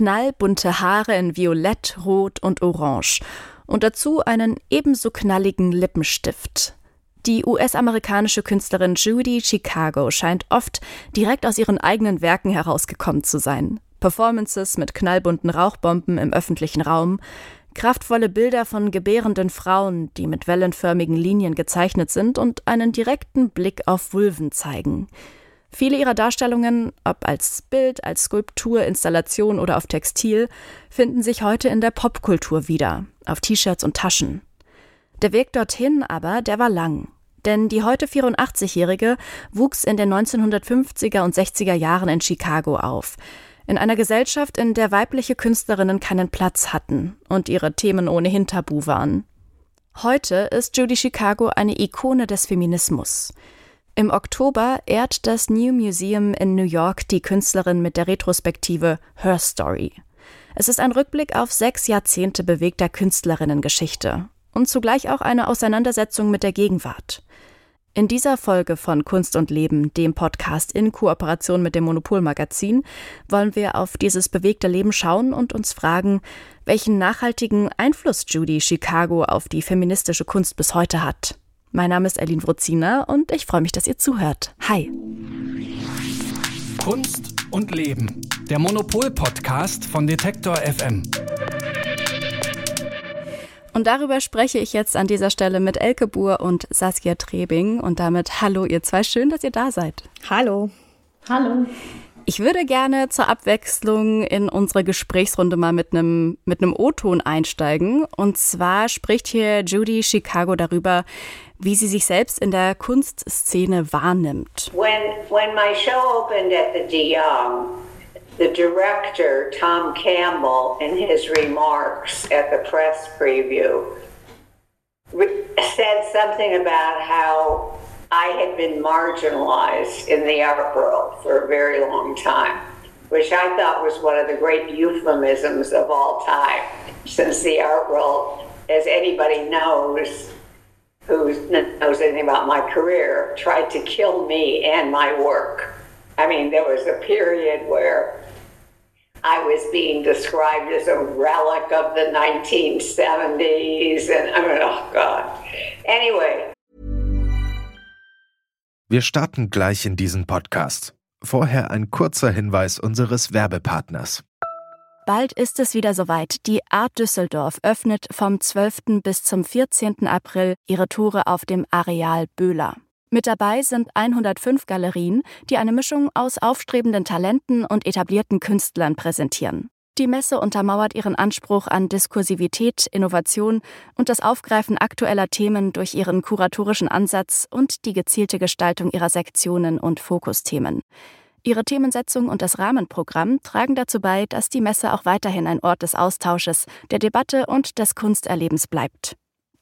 knallbunte Haare in Violett, Rot und Orange und dazu einen ebenso knalligen Lippenstift. Die US-amerikanische Künstlerin Judy Chicago scheint oft direkt aus ihren eigenen Werken herausgekommen zu sein. Performances mit knallbunten Rauchbomben im öffentlichen Raum, kraftvolle Bilder von gebärenden Frauen, die mit wellenförmigen Linien gezeichnet sind und einen direkten Blick auf Vulven zeigen. Viele ihrer Darstellungen, ob als Bild, als Skulptur, Installation oder auf Textil, finden sich heute in der Popkultur wieder, auf T-Shirts und Taschen. Der Weg dorthin aber, der war lang. Denn die heute 84-Jährige wuchs in den 1950er und 60er Jahren in Chicago auf. In einer Gesellschaft, in der weibliche Künstlerinnen keinen Platz hatten und ihre Themen ohnehin tabu waren. Heute ist Judy Chicago eine Ikone des Feminismus. Im Oktober ehrt das New Museum in New York die Künstlerin mit der Retrospektive Her Story. Es ist ein Rückblick auf 6 Jahrzehnte bewegter Künstlerinnengeschichte. Und zugleich auch eine Auseinandersetzung mit der Gegenwart. In dieser Folge von Kunst und Leben, dem Podcast in Kooperation mit dem Monopol-Magazin, wollen wir auf dieses bewegte Leben schauen und uns fragen, welchen nachhaltigen Einfluss Judy Chicago auf die feministische Kunst bis heute hat. Mein Name ist Elin Wruzina und ich freue mich, dass ihr zuhört. Hi! Kunst und Leben, der Monopol-Podcast von Detektor FM. Und darüber spreche ich jetzt an dieser Stelle mit Elke Buhr und Saskia Trebing. Und damit hallo ihr zwei, schön, dass ihr da seid. Hallo. Hallo. Ich würde gerne zur Abwechslung in unsere Gesprächsrunde mal mit einem O-Ton einsteigen. Und zwar spricht hier Judy Chicago darüber, wie sie sich selbst in der Kunstszene wahrnimmt. When my show opened at the De Young, the director, Tom Campbell, in his remarks at the press preview, said something about how I had been marginalized in the art world for a very long time, which I thought was one of the great euphemisms of all time, since the art world, as anybody knows who knows anything about my career, tried to kill me and my work. I mean, there was a period where I was being described as a relic of the 1970s and I mean, oh God. Anyway. Wir starten gleich in diesen Podcast. Vorher ein kurzer Hinweis unseres Werbepartners. Bald ist es wieder soweit. Die Art Düsseldorf öffnet vom 12. bis zum 14. April ihre Tore auf dem Areal Böhler. Mit dabei sind 105 Galerien, die eine Mischung aus aufstrebenden Talenten und etablierten Künstlern präsentieren. Die Messe untermauert ihren Anspruch an Diskursivität, Innovation und das Aufgreifen aktueller Themen durch ihren kuratorischen Ansatz und die gezielte Gestaltung ihrer Sektionen und Fokusthemen. Ihre Themensetzung und das Rahmenprogramm tragen dazu bei, dass die Messe auch weiterhin ein Ort des Austausches, der Debatte und des Kunsterlebens bleibt.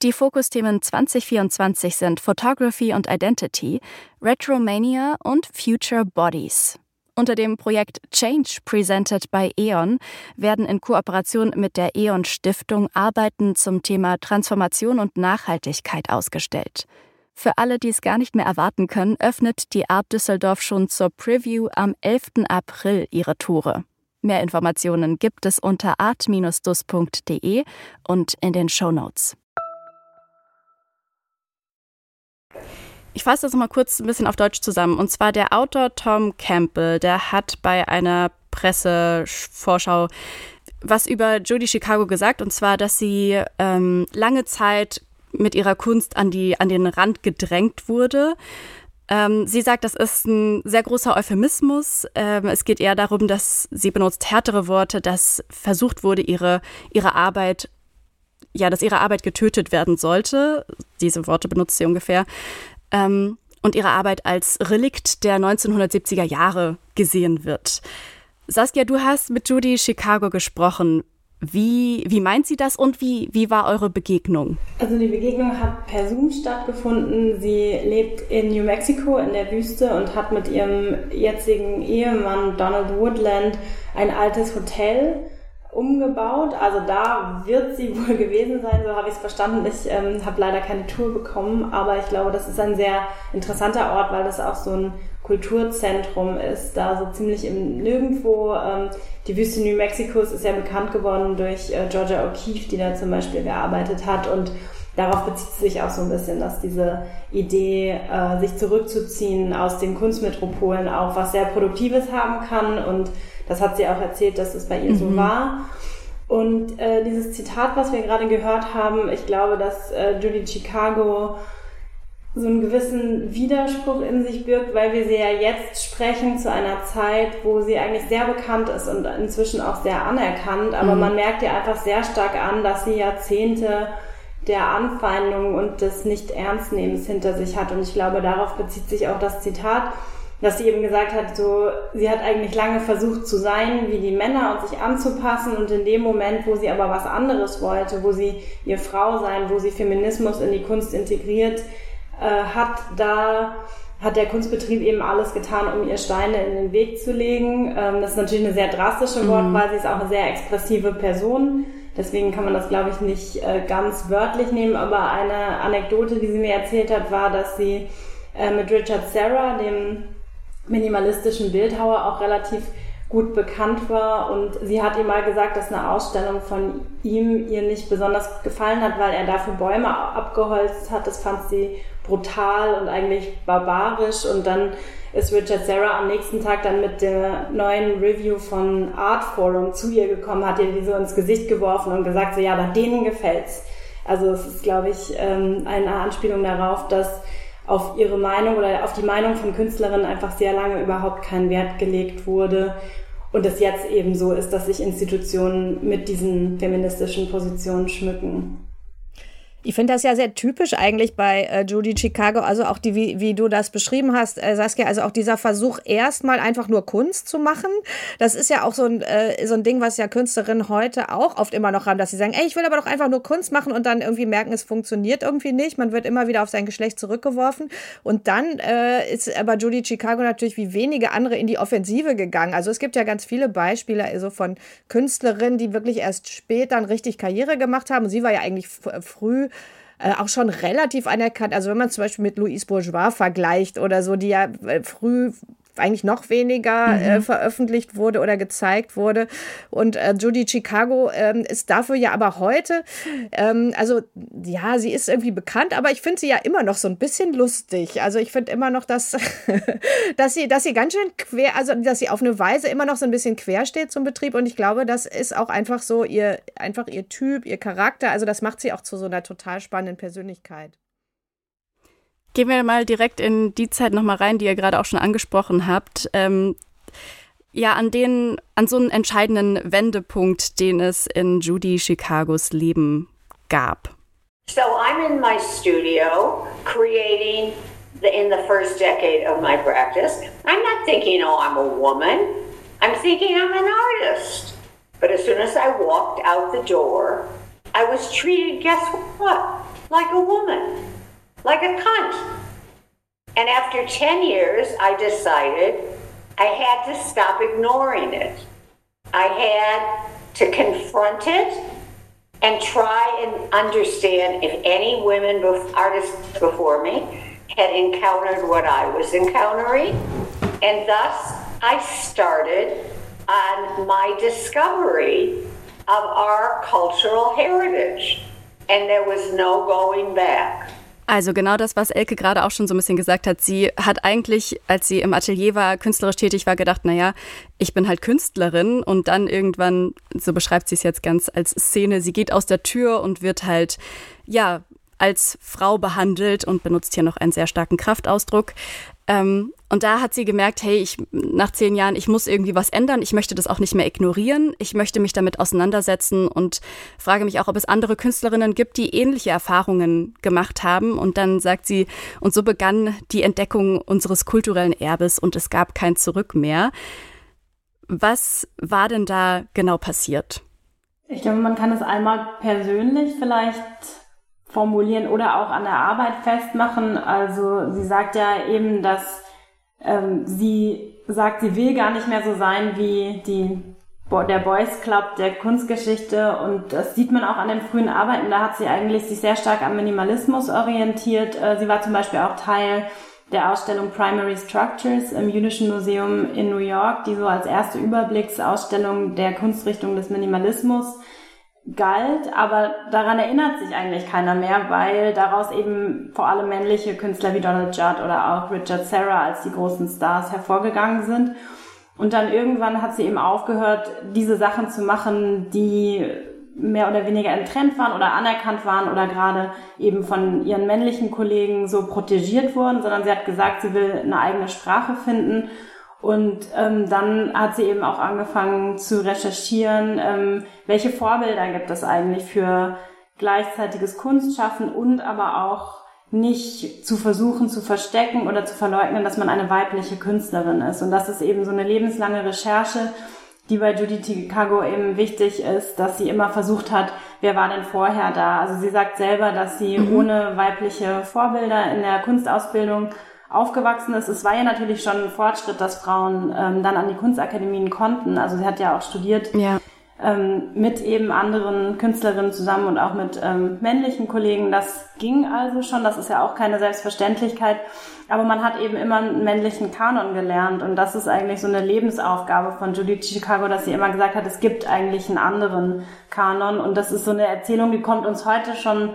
Die Fokusthemen 2024 sind Photography und Identity, Retromania und Future Bodies. Unter dem Projekt Change Presented by E.ON werden in Kooperation mit der E.ON Stiftung Arbeiten zum Thema Transformation und Nachhaltigkeit ausgestellt. Für alle, die es gar nicht mehr erwarten können, öffnet die Art Düsseldorf schon zur Preview am 11. April ihre Tore. Mehr Informationen gibt es unter art-dus.de und in den Shownotes. Ich fasse das mal kurz ein bisschen auf Deutsch zusammen. Und zwar der Autor Tom Campbell, der hat bei einer Pressevorschau was über Judy Chicago gesagt. Und zwar, dass sie lange Zeit mit ihrer Kunst an den Rand gedrängt wurde. Sie sagt, das ist ein sehr großer Euphemismus. Es geht eher darum, dass sie benutzt härtere Worte, dass versucht wurde, dass ihre Arbeit getötet werden sollte. Diese Worte benutzt sie ungefähr. Und ihre Arbeit als Relikt der 1970er Jahre gesehen wird. Saskia, du hast mit Judy Chicago gesprochen. Wie meint sie das und wie war eure Begegnung? Also die Begegnung hat per Zoom stattgefunden. Sie lebt in New Mexico in der Wüste und hat mit ihrem jetzigen Ehemann Donald Woodland ein altes Hotel umgebaut. Also da wird sie wohl gewesen sein, so habe ich es verstanden. Ich habe leider keine Tour bekommen, aber ich glaube, das ist ein sehr interessanter Ort, weil das auch so ein Kulturzentrum ist, da so ziemlich im Nirgendwo. Die Wüste New Mexicos ist ja bekannt geworden durch Georgia O'Keeffe, die da zum Beispiel gearbeitet hat, und darauf bezieht sich auch so ein bisschen, dass diese Idee, sich zurückzuziehen aus den Kunstmetropolen, auch was sehr Produktives haben kann, und das hat sie auch erzählt, dass es bei ihr so war. Und dieses Zitat, was wir gerade gehört haben, ich glaube, dass Judy Chicago so einen gewissen Widerspruch in sich birgt, weil wir sie ja jetzt sprechen zu einer Zeit, wo sie eigentlich sehr bekannt ist und inzwischen auch sehr anerkannt, aber man merkt ihr einfach sehr stark an, dass sie Jahrzehnte der Anfeindungen und des Nicht-Ernstnehmens hinter sich hat, und ich glaube, darauf bezieht sich auch das Zitat, dass sie eben gesagt hat, so, sie hat eigentlich lange versucht zu sein wie die Männer und sich anzupassen, und in dem Moment, wo sie aber was anderes wollte, wo sie ihr Frau sein, wo sie Feminismus in die Kunst integriert hat, da hat der Kunstbetrieb eben alles getan, um ihr Steine in den Weg zu legen. Das ist natürlich eine sehr drastische Wortwahl, sie ist auch eine sehr expressive Person, deswegen kann man das, glaube ich, nicht ganz wörtlich nehmen, aber eine Anekdote, die sie mir erzählt hat, war, dass sie mit Richard Serra, dem minimalistischen Bildhauer, auch relativ gut bekannt war, und sie hat ihm mal gesagt, dass eine Ausstellung von ihm ihr nicht besonders gefallen hat, weil er dafür Bäume abgeholzt hat. Das fand sie brutal und eigentlich barbarisch, und dann ist Richard Serra am nächsten Tag dann mit der neuen Review von Art Forum zu ihr gekommen, hat ihr die so ins Gesicht geworfen und gesagt, so, ja, aber denen gefällt's. Also es ist, glaube ich, eine Anspielung darauf, dass auf ihre Meinung oder auf die Meinung von Künstlerinnen einfach sehr lange überhaupt kein Wert gelegt wurde und es jetzt eben so ist, dass sich Institutionen mit diesen feministischen Positionen schmücken. Ich finde das ja sehr typisch eigentlich bei Judy Chicago, also auch die, wie du das beschrieben hast, Saskia, also auch dieser Versuch, erstmal einfach nur Kunst zu machen. Das ist ja auch so ein Ding, was ja Künstlerinnen heute auch oft immer noch haben, dass sie sagen, ey, ich will aber doch einfach nur Kunst machen, und dann irgendwie merken, es funktioniert irgendwie nicht. Man wird immer wieder auf sein Geschlecht zurückgeworfen. Und dann ist aber Judy Chicago natürlich wie wenige andere in die Offensive gegangen. Also es gibt ja ganz viele Beispiele also von Künstlerinnen, die wirklich erst spät dann richtig Karriere gemacht haben. Und sie war ja eigentlich früh auch schon relativ anerkannt. Also wenn man zum Beispiel mit Louise Bourgeois vergleicht oder so, die ja früh eigentlich noch weniger veröffentlicht wurde oder gezeigt wurde. Und Judy Chicago ist dafür ja aber heute, also ja, sie ist irgendwie bekannt, aber ich finde sie ja immer noch so ein bisschen lustig. Also ich finde immer noch, dass sie ganz schön quer, also dass sie auf eine Weise immer noch so ein bisschen quer steht zum Betrieb, und ich glaube, das ist auch einfach so ihr Typ, ihr Charakter. Also das macht sie auch zu so einer total spannenden Persönlichkeit. Gehen wir mal direkt in die Zeit nochmal rein, die ihr gerade auch schon angesprochen habt. Ja, an so einen entscheidenden Wendepunkt, den es in Judy Chicagos Leben gab. So I'm in my studio creating in the first decade of my practice. I'm not thinking, oh, I'm a woman. I'm thinking I'm an artist. But as soon as I walked out the door, I was treated, guess what? Like a woman. Like a cunt. And after 10 years, I decided I had to stop ignoring it. I had to confront it and try and understand if any women artists before me had encountered what I was encountering. And thus, I started on my discovery of our cultural heritage. And there was no going back. Also genau das, was Elke gerade auch schon so ein bisschen gesagt hat. Sie hat eigentlich, als sie im Atelier war, künstlerisch tätig war, gedacht, naja, ich bin halt Künstlerin, und dann irgendwann, so beschreibt sie es jetzt ganz als Szene, sie geht aus der Tür und wird halt, ja, als Frau behandelt und benutzt hier noch einen sehr starken Kraftausdruck. Und da hat sie gemerkt, hey, nach 10 Jahren, ich muss irgendwie was ändern. Ich möchte das auch nicht mehr ignorieren. Ich möchte mich damit auseinandersetzen und frage mich auch, ob es andere Künstlerinnen gibt, die ähnliche Erfahrungen gemacht haben. Und dann sagt sie, und so begann die Entdeckung unseres kulturellen Erbes und es gab kein Zurück mehr. Was war denn da genau passiert? Ich glaube, man kann es einmal persönlich vielleicht formulieren oder auch an der Arbeit festmachen. Also sie sagt ja eben, dass sie sagt, sie will gar nicht mehr so sein wie die der Boys Club der Kunstgeschichte, und das sieht man auch an den frühen Arbeiten, da hat sie eigentlich sich sehr stark am Minimalismus orientiert. Sie war zum Beispiel auch Teil der Ausstellung Primary Structures im Jüdischen Museum in New York, die so als erste Überblicksausstellung der Kunstrichtung des Minimalismus galt, aber daran erinnert sich eigentlich keiner mehr, weil daraus eben vor allem männliche Künstler wie Donald Judd oder auch Richard Serra als die großen Stars hervorgegangen sind. Und dann irgendwann hat sie eben aufgehört, diese Sachen zu machen, die mehr oder weniger im Trend waren oder anerkannt waren oder gerade eben von ihren männlichen Kollegen so protegiert wurden, sondern sie hat gesagt, sie will eine eigene Sprache finden. Und dann hat sie eben auch angefangen zu recherchieren, welche Vorbilder gibt es eigentlich für gleichzeitiges Kunstschaffen und aber auch nicht zu versuchen zu verstecken oder zu verleugnen, dass man eine weibliche Künstlerin ist. Und das ist eben so eine lebenslange Recherche, die bei Judith Chicago eben wichtig ist, dass sie immer versucht hat, wer war denn vorher da? Also sie sagt selber, dass sie ohne weibliche Vorbilder in der Kunstausbildung aufgewachsen ist. Es war ja natürlich schon ein Fortschritt, dass Frauen dann an die Kunstakademien konnten. Also sie hat ja auch studiert, ja, mit eben anderen Künstlerinnen zusammen und auch mit männlichen Kollegen. Das ging also schon. Das ist ja auch keine Selbstverständlichkeit. Aber man hat eben immer einen männlichen Kanon gelernt. Und das ist eigentlich so eine Lebensaufgabe von Judith Chicago, dass sie immer gesagt hat, es gibt eigentlich einen anderen Kanon. Und das ist so eine Erzählung, die kommt uns heute schon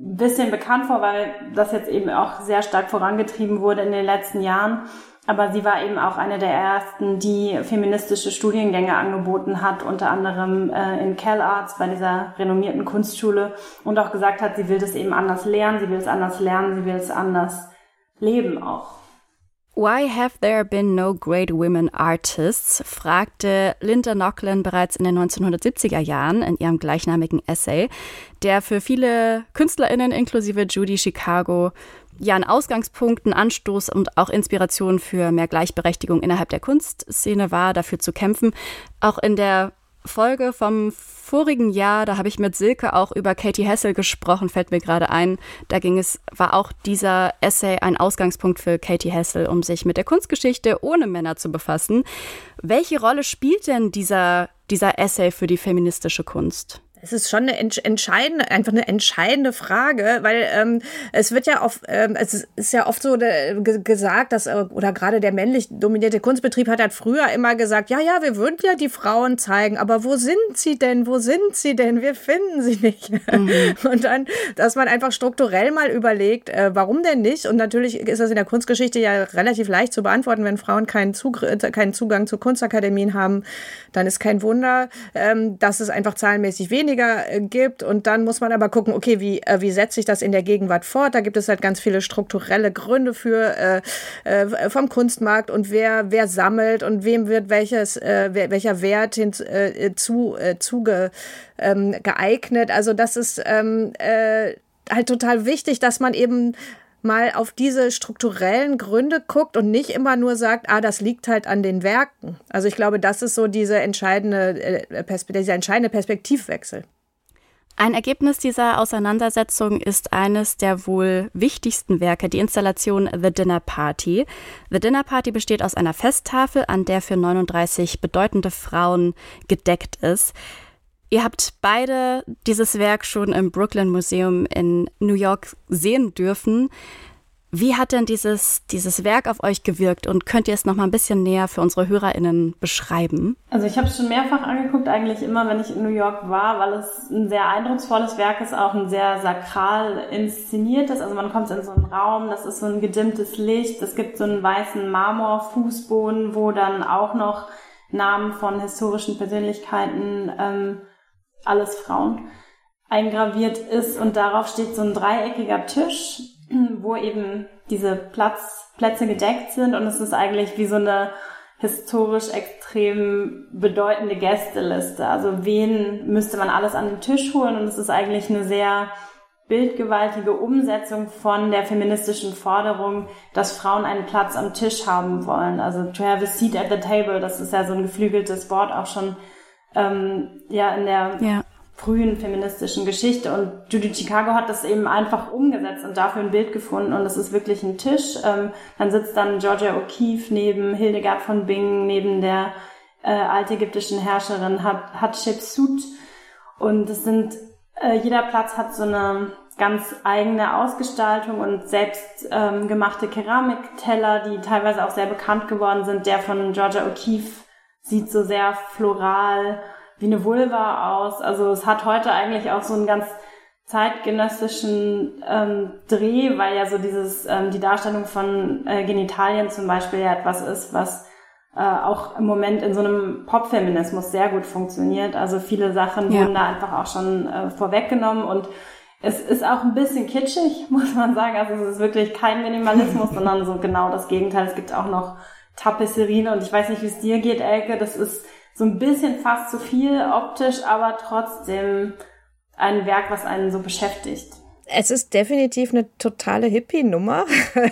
ein bisschen bekannt vor, weil das jetzt eben auch sehr stark vorangetrieben wurde in den letzten Jahren. Aber sie war eben auch eine der ersten, die feministische Studiengänge angeboten hat, unter anderem in CalArts bei dieser renommierten Kunstschule, und auch gesagt hat, sie will das eben anders lernen, sie will es anders lernen, sie will es anders leben auch. Why have there been no great women artists? Fragte Linda Nochlin bereits in den 1970er Jahren in ihrem gleichnamigen Essay, der für viele KünstlerInnen inklusive Judy Chicago ja ein Ausgangspunkt, ein Anstoß und auch Inspiration für mehr Gleichberechtigung innerhalb der Kunstszene war, dafür zu kämpfen. Auch in der Folge vom vorigen Jahr, da habe ich mit Silke auch über Katie Hessel gesprochen, fällt mir gerade ein. Da war auch dieser Essay ein Ausgangspunkt für Katie Hessel, um sich mit der Kunstgeschichte ohne Männer zu befassen. Welche Rolle spielt denn dieser Essay für die feministische Kunst? Es ist schon eine entscheidende Frage, weil es wird ja oft, es ist ja oft so gesagt, dass oder gerade der männlich dominierte Kunstbetrieb hat früher immer gesagt, ja, wir würden ja die Frauen zeigen, aber wo sind sie denn? Wir finden sie nicht. Mhm. Und dann, dass man einfach strukturell mal überlegt, warum denn nicht? Und natürlich ist das in der Kunstgeschichte ja relativ leicht zu beantworten, wenn Frauen keinen Zugang zu Kunstakademien haben, dann ist kein Wunder, dass es einfach zahlenmäßig weniger gibt. Und dann muss man aber gucken, okay, wie setzt sich das in der Gegenwart fort? Da gibt es halt ganz viele strukturelle Gründe für vom Kunstmarkt und wer sammelt und wem wird welcher Wert geeignet. Also das ist halt total wichtig, dass man eben mal auf diese strukturellen Gründe guckt und nicht immer nur sagt, das liegt halt an den Werken. Also ich glaube, das ist so dieser entscheidende Perspektivwechsel. Ein Ergebnis dieser Auseinandersetzung ist eines der wohl wichtigsten Werke, die Installation The Dinner Party. The Dinner Party besteht aus einer Festtafel, an der für 39 bedeutende Frauen gedeckt ist. Ihr habt beide dieses Werk schon im Brooklyn Museum in New York sehen dürfen. Wie hat denn dieses Werk auf euch gewirkt und könnt ihr es noch mal ein bisschen näher für unsere HörerInnen beschreiben? Also ich habe es schon mehrfach angeguckt, eigentlich immer, wenn ich in New York war, weil es ein sehr eindrucksvolles Werk ist, auch ein sehr sakral inszeniertes. Also man kommt in so einen Raum, das ist so ein gedimmtes Licht, es gibt so einen weißen Marmorfußboden, wo dann auch noch Namen von historischen Persönlichkeiten alles Frauen, eingraviert ist, und darauf steht so ein dreieckiger Tisch, wo eben diese Plätze gedeckt sind, und es ist eigentlich wie so eine historisch extrem bedeutende Gästeliste. Also wen müsste man alles an den Tisch holen, und es ist eigentlich eine sehr bildgewaltige Umsetzung von der feministischen Forderung, dass Frauen einen Platz am Tisch haben wollen. Also to have a seat at the table, das ist ja so ein geflügeltes Wort auch schon in der frühen feministischen Geschichte, und Judith Chicago hat das eben einfach umgesetzt und dafür ein Bild gefunden, und das ist wirklich ein Tisch. Dann sitzt dann Georgia O'Keeffe neben Hildegard von Bingen, neben der altägyptischen Herrscherin Hatschepsut. Und es sind, jeder Platz hat so eine ganz eigene Ausgestaltung und selbst gemachte Keramikteller, die teilweise auch sehr bekannt geworden sind. Der von Georgia O'Keeffe sieht so sehr floral wie eine Vulva aus. Also es hat heute eigentlich auch so einen ganz zeitgenössischen Dreh, weil ja so dieses die Darstellung von Genitalien zum Beispiel ja etwas ist, was auch im Moment in so einem Popfeminismus sehr gut funktioniert. Also viele Sachen wurden da einfach auch schon vorweggenommen und es ist auch ein bisschen kitschig, muss man sagen. Also es ist wirklich kein Minimalismus, sondern so genau das Gegenteil. Es gibt auch noch Tapisserien und ich weiß nicht, wie es dir geht, Elke. Das ist so ein bisschen fast zu viel optisch, aber trotzdem ein Werk, was einen so beschäftigt. Es ist definitiv eine totale Hippie-Nummer,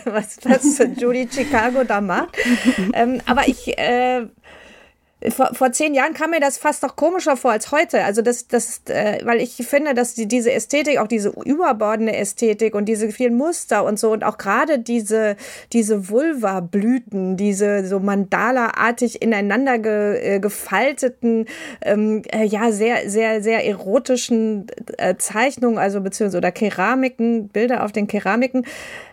was Judy Chicago da macht. Aber ich... Vor 10 Jahren kam mir das fast noch komischer vor als heute. Also das weil ich finde, dass diese Ästhetik, auch diese überbordende Ästhetik und diese vielen Muster und so und auch gerade diese Vulva-Blüten, diese so mandalaartig ineinander gefalteten, sehr, sehr, sehr erotischen Zeichnungen, also beziehungsweise oder Keramiken, Bilder auf den Keramiken,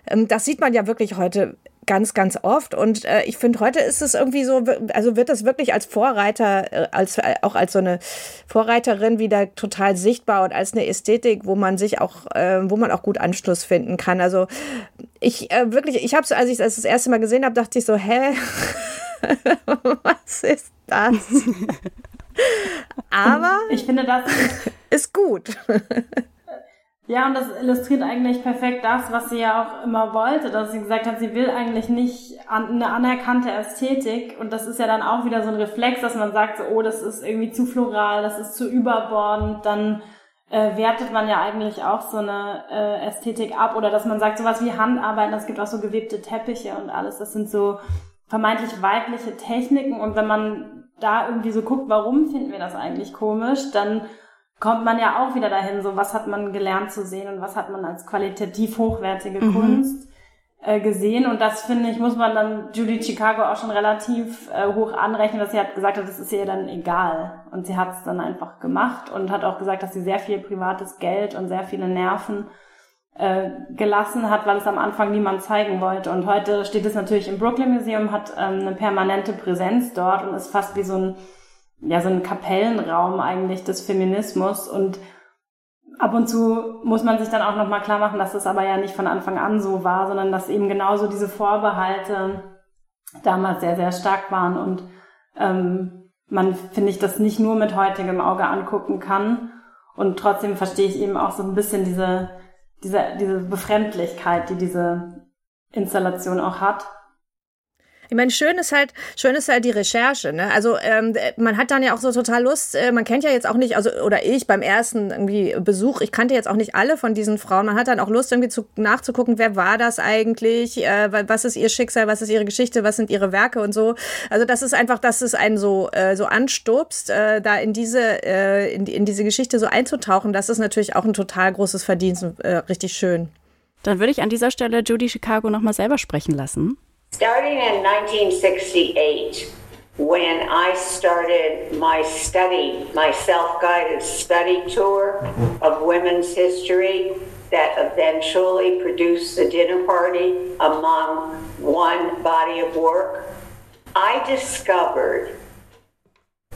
das sieht man ja wirklich heute ganz, ganz oft. Und ich finde, heute ist es irgendwie so, also wird das wirklich als Vorreiter, auch als so eine Vorreiterin wieder total sichtbar und als eine Ästhetik, wo man auch gut Anschluss finden kann. Also ich habe es, als ich das erste Mal gesehen habe, dachte ich so, hä, was ist das? Aber ich finde, das ist gut. Ja, und das illustriert eigentlich perfekt das, was sie ja auch immer wollte, dass sie gesagt hat, sie will eigentlich nicht eine anerkannte Ästhetik und das ist ja dann auch wieder so ein Reflex, dass man sagt, so, oh, das ist irgendwie zu floral, das ist zu überbordend, dann wertet man ja eigentlich auch so eine Ästhetik ab oder dass man sagt, sowas wie Handarbeiten, es gibt auch so gewebte Teppiche und alles, das sind so vermeintlich weibliche Techniken und wenn man da irgendwie so guckt, warum finden wir das eigentlich komisch, dann kommt man ja auch wieder dahin, so was hat man gelernt zu sehen und was hat man als qualitativ hochwertige Kunst gesehen. Und das, finde ich, muss man dann Judy Chicago auch schon relativ hoch anrechnen, dass sie hat gesagt hat, das ist ihr dann egal. Und sie hat es dann einfach gemacht und hat auch gesagt, dass sie sehr viel privates Geld und sehr viele Nerven gelassen hat, weil es am Anfang niemand zeigen wollte. Und heute steht es natürlich im Brooklyn Museum, hat eine permanente Präsenz dort und ist fast wie so ein Kapellenraum eigentlich des Feminismus und ab und zu muss man sich dann auch nochmal klar machen, dass das aber ja nicht von Anfang an so war, sondern dass eben genauso diese Vorbehalte damals sehr, sehr stark waren und man, finde ich, das nicht nur mit heutigem Auge angucken kann und trotzdem verstehe ich eben auch so ein bisschen diese Befremdlichkeit, die diese Installation auch hat. Ich meine, schön ist halt die Recherche, ne? Also man hat dann ja auch so total Lust, man kennt ja jetzt auch nicht, also oder ich beim ersten irgendwie Besuch, ich kannte jetzt auch nicht alle von diesen Frauen, man hat dann auch Lust irgendwie nachzugucken, wer war das eigentlich, was ist ihr Schicksal, was ist ihre Geschichte, was sind ihre Werke und so. Also das ist einfach, dass es einen so anstupst, da in diese Geschichte so einzutauchen, das ist natürlich auch ein total großes Verdienst und richtig schön. Dann würde ich an dieser Stelle Judy Chicago nochmal selber sprechen lassen. Starting in 1968, when I started my self-guided study tour of women's history that eventually produced the dinner party among one body of work, I discovered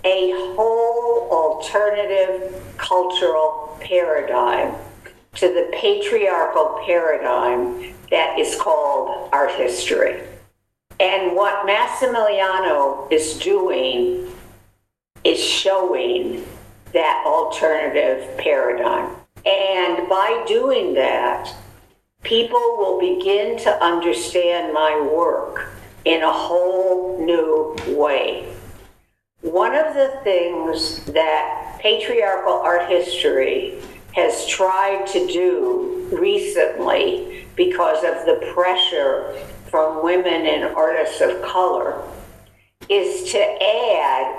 a whole alternative cultural paradigm to the patriarchal paradigm that is called art history. And what Massimiliano is doing is showing that alternative paradigm. And by doing that, people will begin to understand my work in a whole new way. One of the things that patriarchal art history has tried to do recently because of the pressure from women and artists of color is to add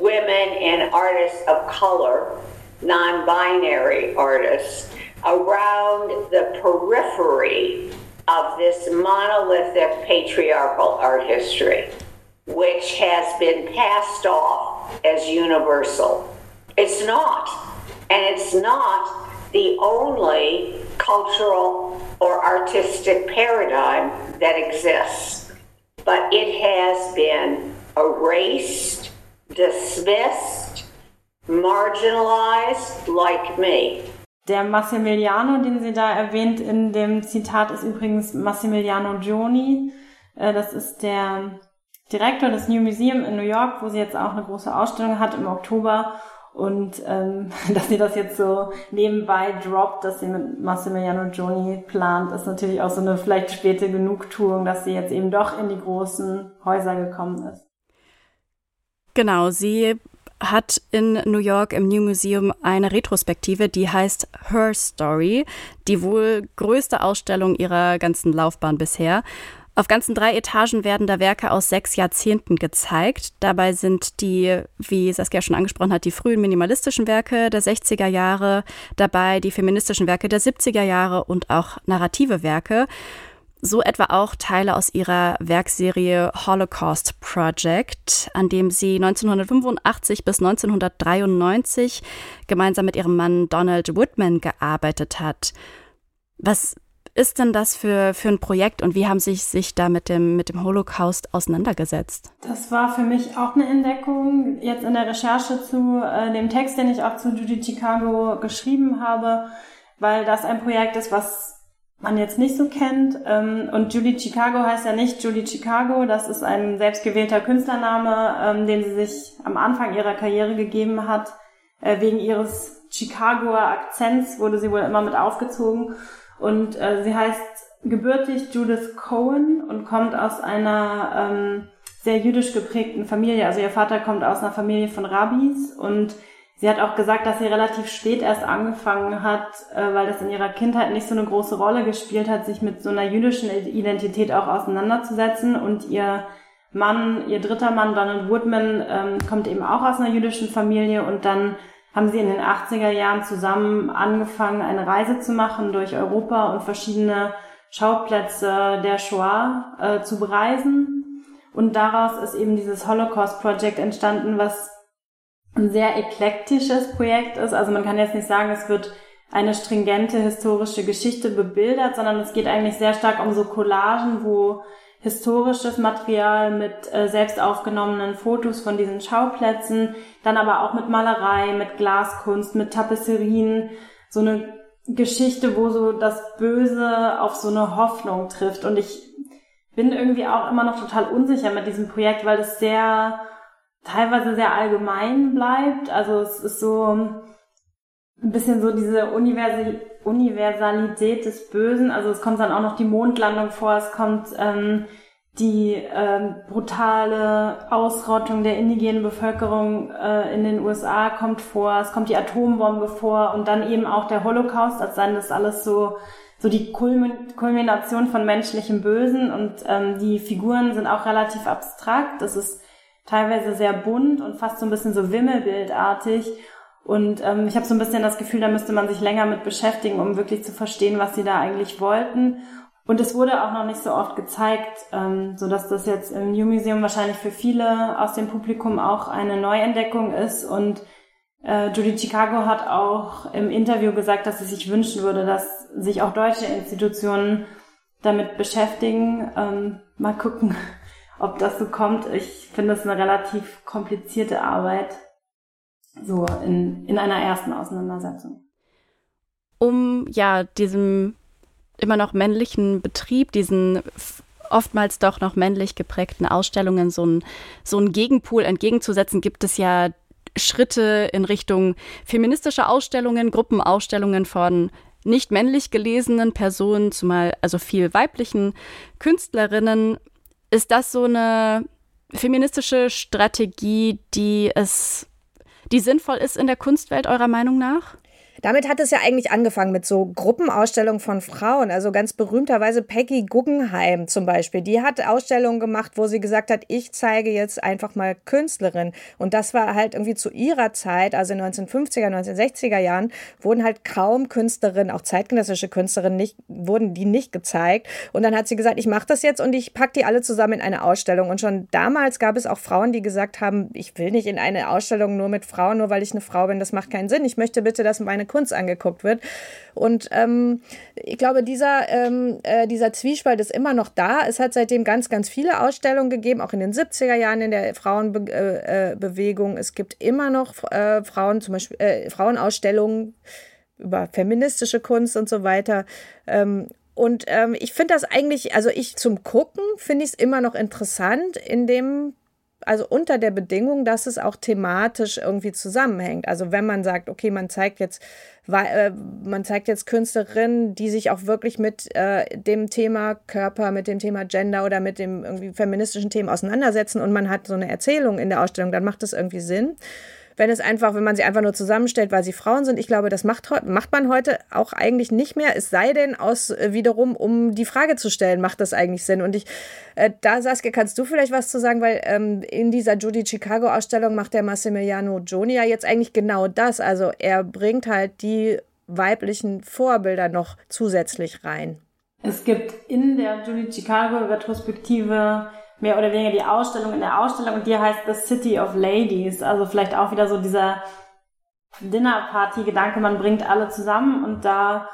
women and artists of color, non-binary artists, around the periphery of this monolithic patriarchal art history. which has been passed off as universal. It's not, and it's not the only cultural or artistic paradigm that exists, but it has been erased, dismissed, marginalized like me. Der Massimiliano, den sie da erwähnt in dem Zitat, ist übrigens Massimiliano Gioni. Das ist der Direktor des New Museum in New York, wo sie jetzt auch eine große Ausstellung hat im Oktober. Und dass sie das jetzt so nebenbei droppt, dass sie mit Massimiliano Gioni plant, ist natürlich auch so eine vielleicht späte Genugtuung, dass sie jetzt eben doch in die großen Häuser gekommen ist. Genau, sie hat in New York im New Museum eine Retrospektive, die heißt Her Story, die wohl größte Ausstellung ihrer ganzen Laufbahn bisher. Auf ganzen 3 Etagen werden da Werke aus 6 Jahrzehnten gezeigt. Dabei sind die, wie Saskia schon angesprochen hat, die frühen minimalistischen Werke der 60er Jahre, dabei die feministischen Werke der 70er Jahre und auch narrative Werke. So etwa auch Teile aus ihrer Werkserie Holocaust Project, an dem sie 1985 bis 1993 gemeinsam mit ihrem Mann Donald Woodman gearbeitet hat. Was ist denn das für ein Projekt und wie haben Sie sich da mit dem Holocaust auseinandergesetzt? Das war für mich auch eine Entdeckung. Jetzt in der Recherche zu dem Text, den ich auch zu Judy Chicago geschrieben habe, weil das ein Projekt ist, was man jetzt nicht so kennt. Und Judy Chicago heißt ja nicht Judy Chicago, das ist ein selbstgewählter Künstlername, den sie sich am Anfang ihrer Karriere gegeben hat. Wegen ihres Chicagoer Akzents wurde sie wohl immer mit aufgezogen. Und sie heißt gebürtig Judith Cohen und kommt aus einer sehr jüdisch geprägten Familie. Also ihr Vater kommt aus einer Familie von Rabbis und sie hat auch gesagt, dass sie relativ spät erst angefangen hat, weil das in ihrer Kindheit nicht so eine große Rolle gespielt hat, sich mit so einer jüdischen Identität auch auseinanderzusetzen. Und ihr Mann, ihr dritter Mann, Donald Woodman, kommt eben auch aus einer jüdischen Familie. Und dann haben sie in den 80er Jahren zusammen angefangen, eine Reise zu machen durch Europa und verschiedene Schauplätze der Shoah zu bereisen. Und daraus ist eben dieses Holocaust Project entstanden, was ein sehr eklektisches Projekt ist. Also man kann jetzt nicht sagen, es wird eine stringente historische Geschichte bebildert, sondern es geht eigentlich sehr stark um so Collagen, wo historisches Material mit selbst aufgenommenen Fotos von diesen Schauplätzen, dann aber auch mit Malerei, mit Glaskunst, mit Tapisserien, so eine Geschichte, wo so das Böse auf so eine Hoffnung trifft. Und ich bin irgendwie auch immer noch total unsicher mit diesem Projekt, weil das teilweise sehr allgemein bleibt. Also es ist so ein bisschen so diese Universalität des Bösen. Also es kommt dann auch noch die Mondlandung vor, es kommt die brutale Ausrottung der indigenen Bevölkerung in den USA kommt vor, es kommt die Atombombe vor und dann eben auch der Holocaust, als seien das alles so die Kulmination von menschlichem Bösen. Und die Figuren sind auch relativ abstrakt. Das ist teilweise sehr bunt und fast so ein bisschen so wimmelbildartig. Und ich habe so ein bisschen das Gefühl, da müsste man sich länger mit beschäftigen, um wirklich zu verstehen, was sie da eigentlich wollten. Und es wurde auch noch nicht so oft gezeigt, sodass das jetzt im New Museum wahrscheinlich für viele aus dem Publikum auch eine Neuentdeckung ist. Und Judy Chicago hat auch im Interview gesagt, dass sie sich wünschen würde, dass sich auch deutsche Institutionen damit beschäftigen. Mal gucken, ob das so kommt. Ich finde es eine relativ komplizierte Arbeit, so in einer ersten Auseinandersetzung. Um ja diesem immer noch männlichen Betrieb, diesen oftmals doch noch männlich geprägten Ausstellungen so einen Gegenpol entgegenzusetzen, gibt es ja Schritte in Richtung feministische Ausstellungen, Gruppenausstellungen von nicht männlich gelesenen Personen, zumal also viel weiblichen Künstlerinnen. Ist das so eine feministische Strategie, die sinnvoll ist in der Kunstwelt eurer Meinung nach? Damit hat es ja eigentlich angefangen mit so Gruppenausstellungen von Frauen, also ganz berühmterweise Peggy Guggenheim zum Beispiel. Die hat Ausstellungen gemacht, wo sie gesagt hat, ich zeige jetzt einfach mal Künstlerin. Und das war halt irgendwie zu ihrer Zeit, also in den 1950er, 1960er Jahren, wurden halt kaum Künstlerinnen, auch zeitgenössische Künstlerinnen, wurden die nicht gezeigt. Und dann hat sie gesagt, ich mache das jetzt und ich packe die alle zusammen in eine Ausstellung. Und schon damals gab es auch Frauen, die gesagt haben, ich will nicht in eine Ausstellung nur mit Frauen, nur weil ich eine Frau bin, das macht keinen Sinn. Ich möchte bitte, dass meine Kunst angeguckt wird. Und ich glaube, dieser Zwiespalt ist immer noch da. Es hat seitdem ganz, ganz viele Ausstellungen gegeben, auch in den 70er Jahren in der Frauenbewegung. Es gibt immer noch Frauen, zum Beispiel Frauenausstellungen über feministische Kunst und so weiter. Und ich finde das eigentlich, also ich zum Gucken finde ich es immer noch interessant, also unter der Bedingung, dass es auch thematisch irgendwie zusammenhängt. Also wenn man sagt, okay, man zeigt jetzt Künstlerinnen, die sich auch wirklich mit dem Thema Körper, mit dem Thema Gender oder mit dem irgendwie feministischen Themen auseinandersetzen und man hat so eine Erzählung in der Ausstellung, dann macht das irgendwie Sinn. Wenn man sie einfach nur zusammenstellt, weil sie Frauen sind, ich glaube, das macht man heute auch eigentlich nicht mehr, es sei denn wiederum, um die Frage zu stellen, macht das eigentlich Sinn? Und da Saskia, kannst du vielleicht was zu sagen, weil in dieser Judy Chicago-Ausstellung macht der Massimiliano Gioni jetzt eigentlich genau das, also er bringt halt die weiblichen Vorbilder noch zusätzlich rein. Es gibt in der Judy Chicago-Retrospektive mehr oder weniger die Ausstellung in der Ausstellung und die heißt The City of Ladies, also vielleicht auch wieder so dieser Dinnerparty-Gedanke, man bringt alle zusammen und da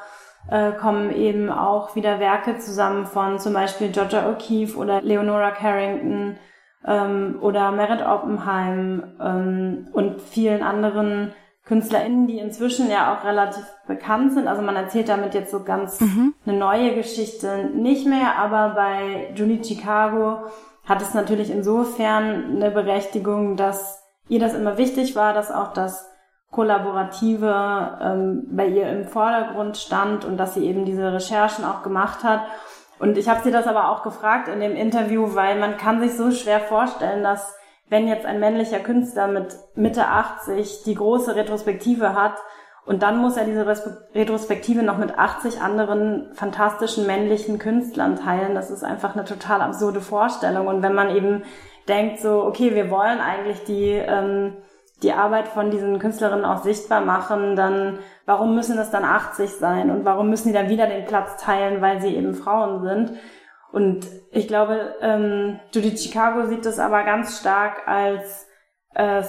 kommen eben auch wieder Werke zusammen von zum Beispiel Georgia O'Keeffe oder Leonora Carrington oder Meret Oppenheim und vielen anderen KünstlerInnen, die inzwischen ja auch relativ bekannt sind. Also man erzählt damit jetzt so ganz eine neue Geschichte nicht mehr, aber bei Judy Chicago hat es natürlich insofern eine Berechtigung, dass ihr das immer wichtig war, dass auch das Kollaborative bei ihr im Vordergrund stand und dass sie eben diese Recherchen auch gemacht hat. Und ich habe sie das aber auch gefragt in dem Interview, weil man kann sich so schwer vorstellen, dass wenn jetzt ein männlicher Künstler mit Mitte 80 die große Retrospektive hat und dann muss er diese Retrospektive noch mit 80 anderen fantastischen männlichen Künstlern teilen, das ist einfach eine total absurde Vorstellung. Und wenn man eben denkt so, okay, wir wollen eigentlich die Arbeit von diesen Künstlerinnen auch sichtbar machen, dann warum müssen es dann 80 sein und warum müssen die dann wieder den Platz teilen, weil sie eben Frauen sind? Und ich glaube, Judy Chicago sieht das aber ganz stark als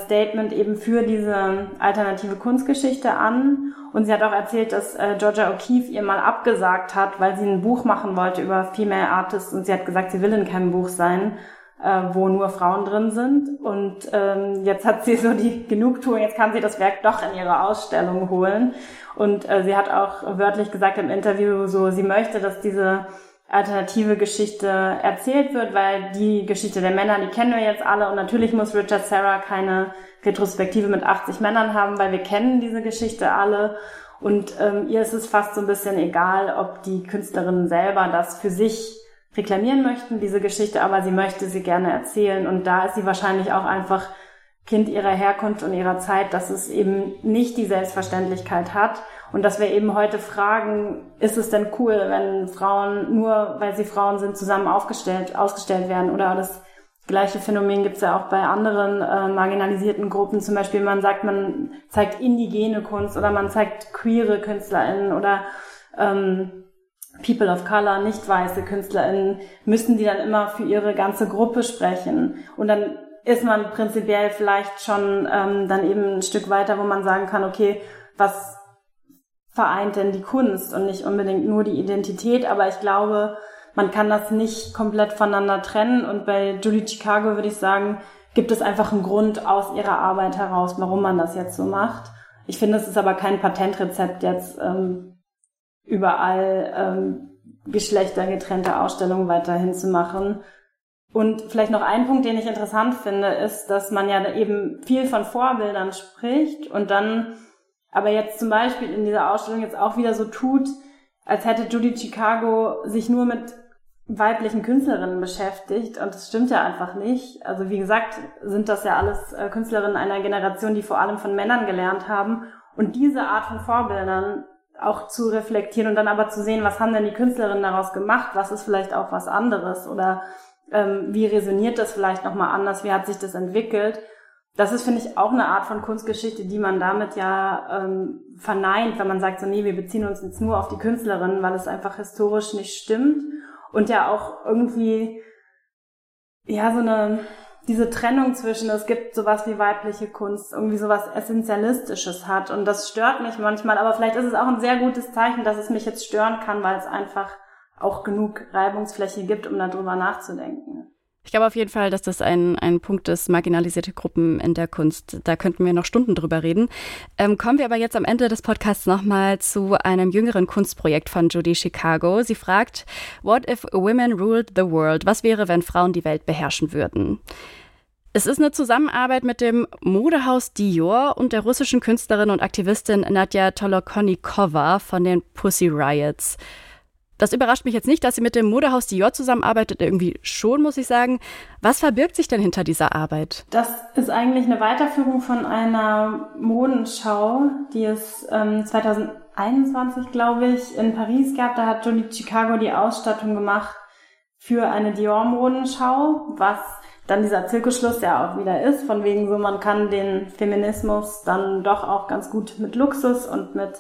Statement eben für diese alternative Kunstgeschichte an. Und sie hat auch erzählt, dass Georgia O'Keeffe ihr mal abgesagt hat, weil sie ein Buch machen wollte über Female Artists. Und sie hat gesagt, sie will in keinem Buch sein, wo nur Frauen drin sind. Und jetzt hat sie so die Genugtuung, jetzt kann sie das Werk doch in ihre Ausstellung holen. Und sie hat auch wörtlich gesagt im Interview so, sie möchte, dass diese alternative Geschichte erzählt wird, weil die Geschichte der Männer, die kennen wir jetzt alle und natürlich muss Richard Serra keine Retrospektive mit 80 Männern haben, weil wir kennen diese Geschichte alle und ihr ist es fast so ein bisschen egal, ob die Künstlerinnen selber das für sich reklamieren möchten, diese Geschichte, aber sie möchte sie gerne erzählen und da ist sie wahrscheinlich auch einfach Kind ihrer Herkunft und ihrer Zeit, dass es eben nicht die Selbstverständlichkeit hat. Und dass wir eben heute fragen, ist es denn cool, wenn Frauen, nur weil sie Frauen sind, zusammen ausgestellt werden? Oder das gleiche Phänomen gibt es ja auch bei anderen marginalisierten Gruppen. Zum Beispiel, man sagt, man zeigt indigene Kunst oder man zeigt queere KünstlerInnen oder People of Color, nicht weiße KünstlerInnen, müssen die dann immer für ihre ganze Gruppe sprechen. Und dann ist man prinzipiell vielleicht schon dann eben ein Stück weiter, wo man sagen kann, okay, was vereint denn die Kunst und nicht unbedingt nur die Identität, aber ich glaube, man kann das nicht komplett voneinander trennen und bei Judy Chicago würde ich sagen, gibt es einfach einen Grund aus ihrer Arbeit heraus, warum man das jetzt so macht. Ich finde, es ist aber kein Patentrezept jetzt überall geschlechtergetrennte Ausstellungen weiterhin zu machen. Und vielleicht noch ein Punkt, den ich interessant finde, ist, dass man ja eben viel von Vorbildern spricht und dann aber jetzt zum Beispiel in dieser Ausstellung jetzt auch wieder so tut, als hätte Judy Chicago sich nur mit weiblichen Künstlerinnen beschäftigt. Und das stimmt ja einfach nicht. Also wie gesagt, sind das ja alles Künstlerinnen einer Generation, die vor allem von Männern gelernt haben. Und diese Art von Vorbildern auch zu reflektieren und dann aber zu sehen, was haben denn die Künstlerinnen daraus gemacht, was ist vielleicht auch was anderes oder wie resoniert das vielleicht nochmal anders, wie hat sich das entwickelt. Das ist, finde ich, auch eine Art von Kunstgeschichte, die man damit ja verneint, wenn man sagt, so nee, wir beziehen uns jetzt nur auf die Künstlerinnen, weil es einfach historisch nicht stimmt. Und ja auch irgendwie, ja, so eine, diese Trennung zwischen, es gibt sowas wie weibliche Kunst, irgendwie sowas Essentialistisches hat. Und das stört mich manchmal, aber vielleicht ist es auch ein sehr gutes Zeichen, dass es mich jetzt stören kann, weil es einfach auch genug Reibungsfläche gibt, um darüber nachzudenken. Ich glaube auf jeden Fall, dass das ein Punkt ist, marginalisierte Gruppen in der Kunst. Da könnten wir noch Stunden drüber reden. Kommen wir aber jetzt am Ende des Podcasts nochmal zu einem jüngeren Kunstprojekt von Judy Chicago. Sie fragt, what if women ruled the world? Was wäre, wenn Frauen die Welt beherrschen würden? Es ist eine Zusammenarbeit mit dem Modehaus Dior und der russischen Künstlerin und Aktivistin Nadja Tolokonikova von den Pussy Riots. Das überrascht mich jetzt nicht, dass sie mit dem Modehaus Dior zusammenarbeitet, irgendwie schon, muss ich sagen. Was verbirgt sich denn hinter dieser Arbeit? Das ist eigentlich eine Weiterführung von einer Modenschau, die es 2021, glaube ich, in Paris gab. Da hat Judy Chicago die Ausstattung gemacht für eine Dior-Modenschau, was dann dieser Zirkelschluss ja auch wieder ist, von wegen so, man kann den Feminismus dann doch auch ganz gut mit Luxus und mit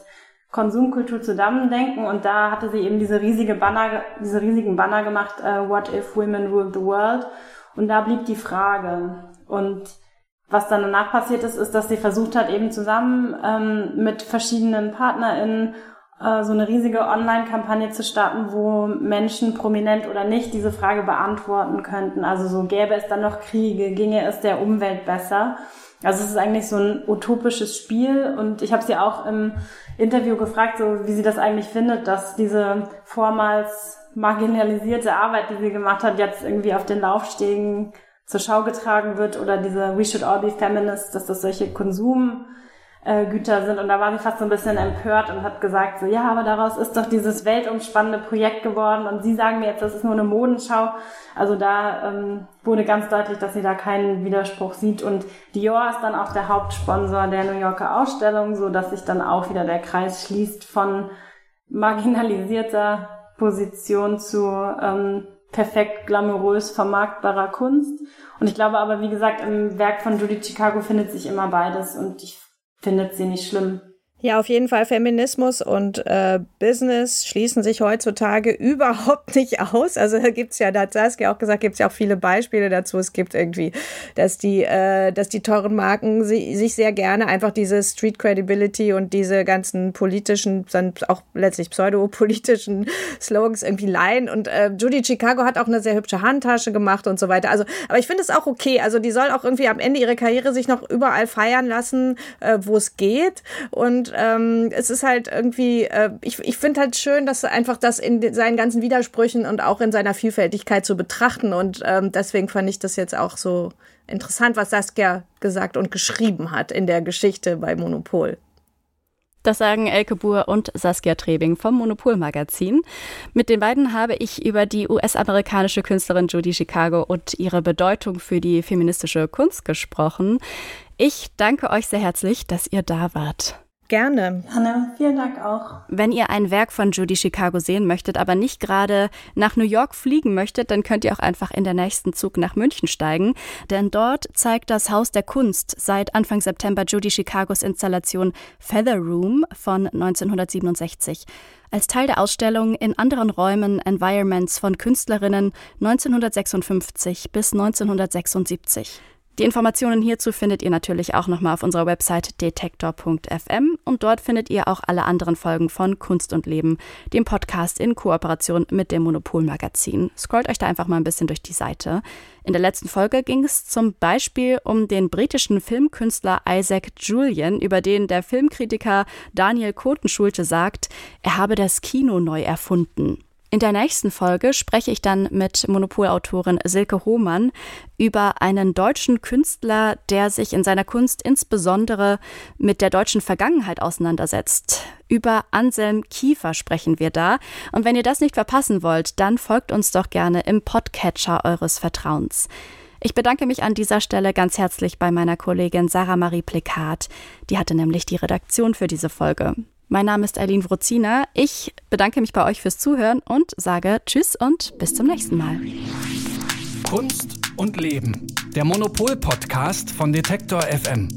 Konsumkultur zusammendenken, und da hatte sie eben diese riesigen Banner gemacht, what if women ruled the world, und da blieb die Frage. Und was dann danach passiert ist, ist, dass sie versucht hat, eben zusammen mit verschiedenen PartnerInnen so eine riesige Online-Kampagne zu starten, wo Menschen, prominent oder nicht, diese Frage beantworten könnten. Also so, gäbe es dann noch Kriege, ginge es der Umwelt besser? Also es ist eigentlich so ein utopisches Spiel, und ich habe sie auch im Interview gefragt, so wie sie das eigentlich findet, dass diese vormals marginalisierte Arbeit, die sie gemacht hat, jetzt irgendwie auf den Laufstegen zur Schau getragen wird, oder diese We should all be feminists, dass das solche Konsumgüter sind. Und da war sie fast so ein bisschen empört und hat gesagt, so ja, aber daraus ist doch dieses weltumspannende Projekt geworden, und sie sagen mir jetzt, das ist nur eine Modenschau. Also da wurde ganz deutlich, dass sie da keinen Widerspruch sieht, und Dior ist dann auch der Hauptsponsor der New Yorker Ausstellung, so dass sich dann auch wieder der Kreis schließt von marginalisierter Position zu perfekt glamourös vermarktbarer Kunst. Und ich glaube aber, wie gesagt, im Werk von Judy Chicago findet sich immer beides, und ich findet sie nicht schlimm. Ja, auf jeden Fall, Feminismus und Business schließen sich heutzutage überhaupt nicht aus. Also da gibt's ja, da hat Saskia auch gesagt, gibt's ja auch viele Beispiele dazu. Es gibt irgendwie, dass die teuren Marken sich sehr gerne einfach diese Street Credibility und diese ganzen politischen, dann auch letztlich pseudopolitischen Slogans irgendwie leihen. Und Judy Chicago hat auch eine sehr hübsche Handtasche gemacht und so weiter. Also, aber ich finde es auch okay. Also die soll auch irgendwie am Ende ihrer Karriere sich noch überall feiern lassen, wo es geht. Und es ist halt irgendwie, ich finde halt schön, dass einfach das in seinen ganzen Widersprüchen und auch in seiner Vielfältigkeit zu betrachten, und deswegen fand ich das jetzt auch so interessant, was Saskia gesagt und geschrieben hat in der Geschichte bei Monopol. Das sagen Elke Buhr und Saskia Trebing vom Monopol-Magazin. Mit den beiden habe ich über die US-amerikanische Künstlerin Judy Chicago und ihre Bedeutung für die feministische Kunst gesprochen. Ich danke euch sehr herzlich, dass ihr da wart. Gerne. Hanna, vielen Dank auch. Wenn ihr ein Werk von Judy Chicago sehen möchtet, aber nicht gerade nach New York fliegen möchtet, dann könnt ihr auch einfach in der nächsten Zug nach München steigen. Denn dort zeigt das Haus der Kunst seit Anfang September Judy Chicagos Installation Feather Room von 1967. Als Teil der Ausstellung in anderen Räumen Environments von Künstlerinnen 1956 bis 1976. Die Informationen hierzu findet ihr natürlich auch nochmal auf unserer Website detektor.fm, und dort findet ihr auch alle anderen Folgen von Kunst und Leben, dem Podcast in Kooperation mit dem Monopol-Magazin. Scrollt euch da einfach mal ein bisschen durch die Seite. In der letzten Folge ging es zum Beispiel um den britischen Filmkünstler Isaac Julian, über den der Filmkritiker Daniel Kotenschulte sagt, er habe das Kino neu erfunden. In der nächsten Folge spreche ich dann mit Monopol-Autorin Silke Hohmann über einen deutschen Künstler, der sich in seiner Kunst insbesondere mit der deutschen Vergangenheit auseinandersetzt. Über Anselm Kiefer sprechen wir da. Und wenn ihr das nicht verpassen wollt, dann folgt uns doch gerne im Podcatcher eures Vertrauens. Ich bedanke mich an dieser Stelle ganz herzlich bei meiner Kollegin Sarah Marie Plikat. Die hatte nämlich die Redaktion für diese Folge. Mein Name ist Eileen Wrozina. Ich bedanke mich bei euch fürs Zuhören und sage Tschüss und bis zum nächsten Mal. Kunst und Leben, der Monopol-Podcast von Detektor FM.